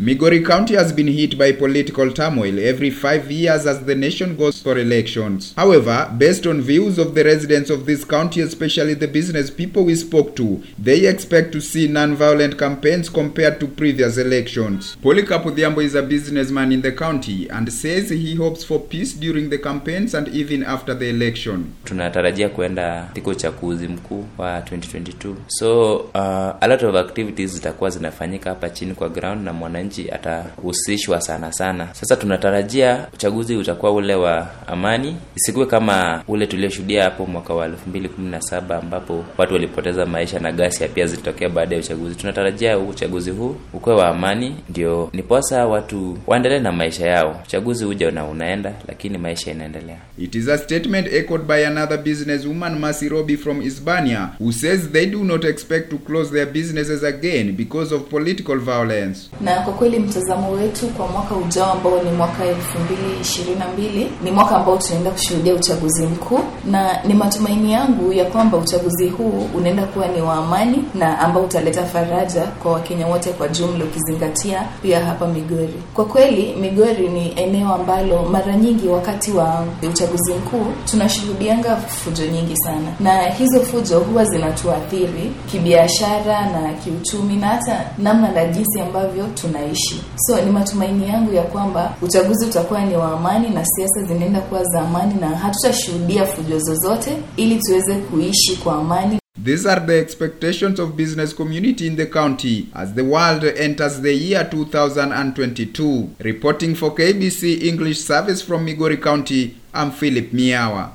Migori County has been hit by political turmoil every 5 years as the nation goes for elections. However, based on views of the residents of this county, especially the business people we spoke to, they expect to see non-violent campaigns compared to previous elections. Poli Kapudhiambo is a businessman in the county and says he hopes for peace during the campaigns and even after the election. Tunatarajia kuenda tiko uchaguzi mkuu wa 2022. So, a lot of activities zitakuwa zinafanyika hapa chini kwa ground na mwananchi atahusishwa sana sana. Sasa tunatarajia uchaguzi utakuwa ule wa amani, isikuwe kama ule tulioshuhudia hapo mwaka wa 2017 ambapo watu walipoteza maisha na ghasia pia zilitokea baada ya uchaguzi. Tunatarajia uchaguzi huu ukue wa amani, ndio niposa watu waendelee na maisha yao. Uchaguzi uje na unaenda lakini maisha inaendelea. It is a statement echoed by another businesswoman, Masirobi from Isbania, who says they do not expect to close their businesses again because of political violence. Na kwa kweli mtazamo wetu kwa mwaka ujao ambao ni mwaka 2022 ni mwaka ambao tunaenda kushuhudia uchaguzi mkuu, na ni matumaini yangu ya kwamba uchaguzi huu unaenda kuwa ni wa amani na ambao utaleta faraja kwa Wakenya wote kwa jumla, ukizingatia pia hapa Migori. Kwa kweli Migori ni eneo ambalo mara nyingi wakati wa uchaguzi mkuu tunashuhudianga fujo nyingi sana, na hizo fujo huwa zinatuathiri kibiashara na kiuchumi na hata namna na jinsi ambavyo tunaishi. So ni matumaini yangu ya kwamba uchaguzi utakuwa ni wa amani na siasa zinaenda kuwa za amani na hatutashuhudia fujo zozote, ili tuweze kuishi kwa amani. These are the expectations of business community in the county as the world enters the year 2022. Reporting for KBC English Service from Migori County, I'm Philip Mbiawa.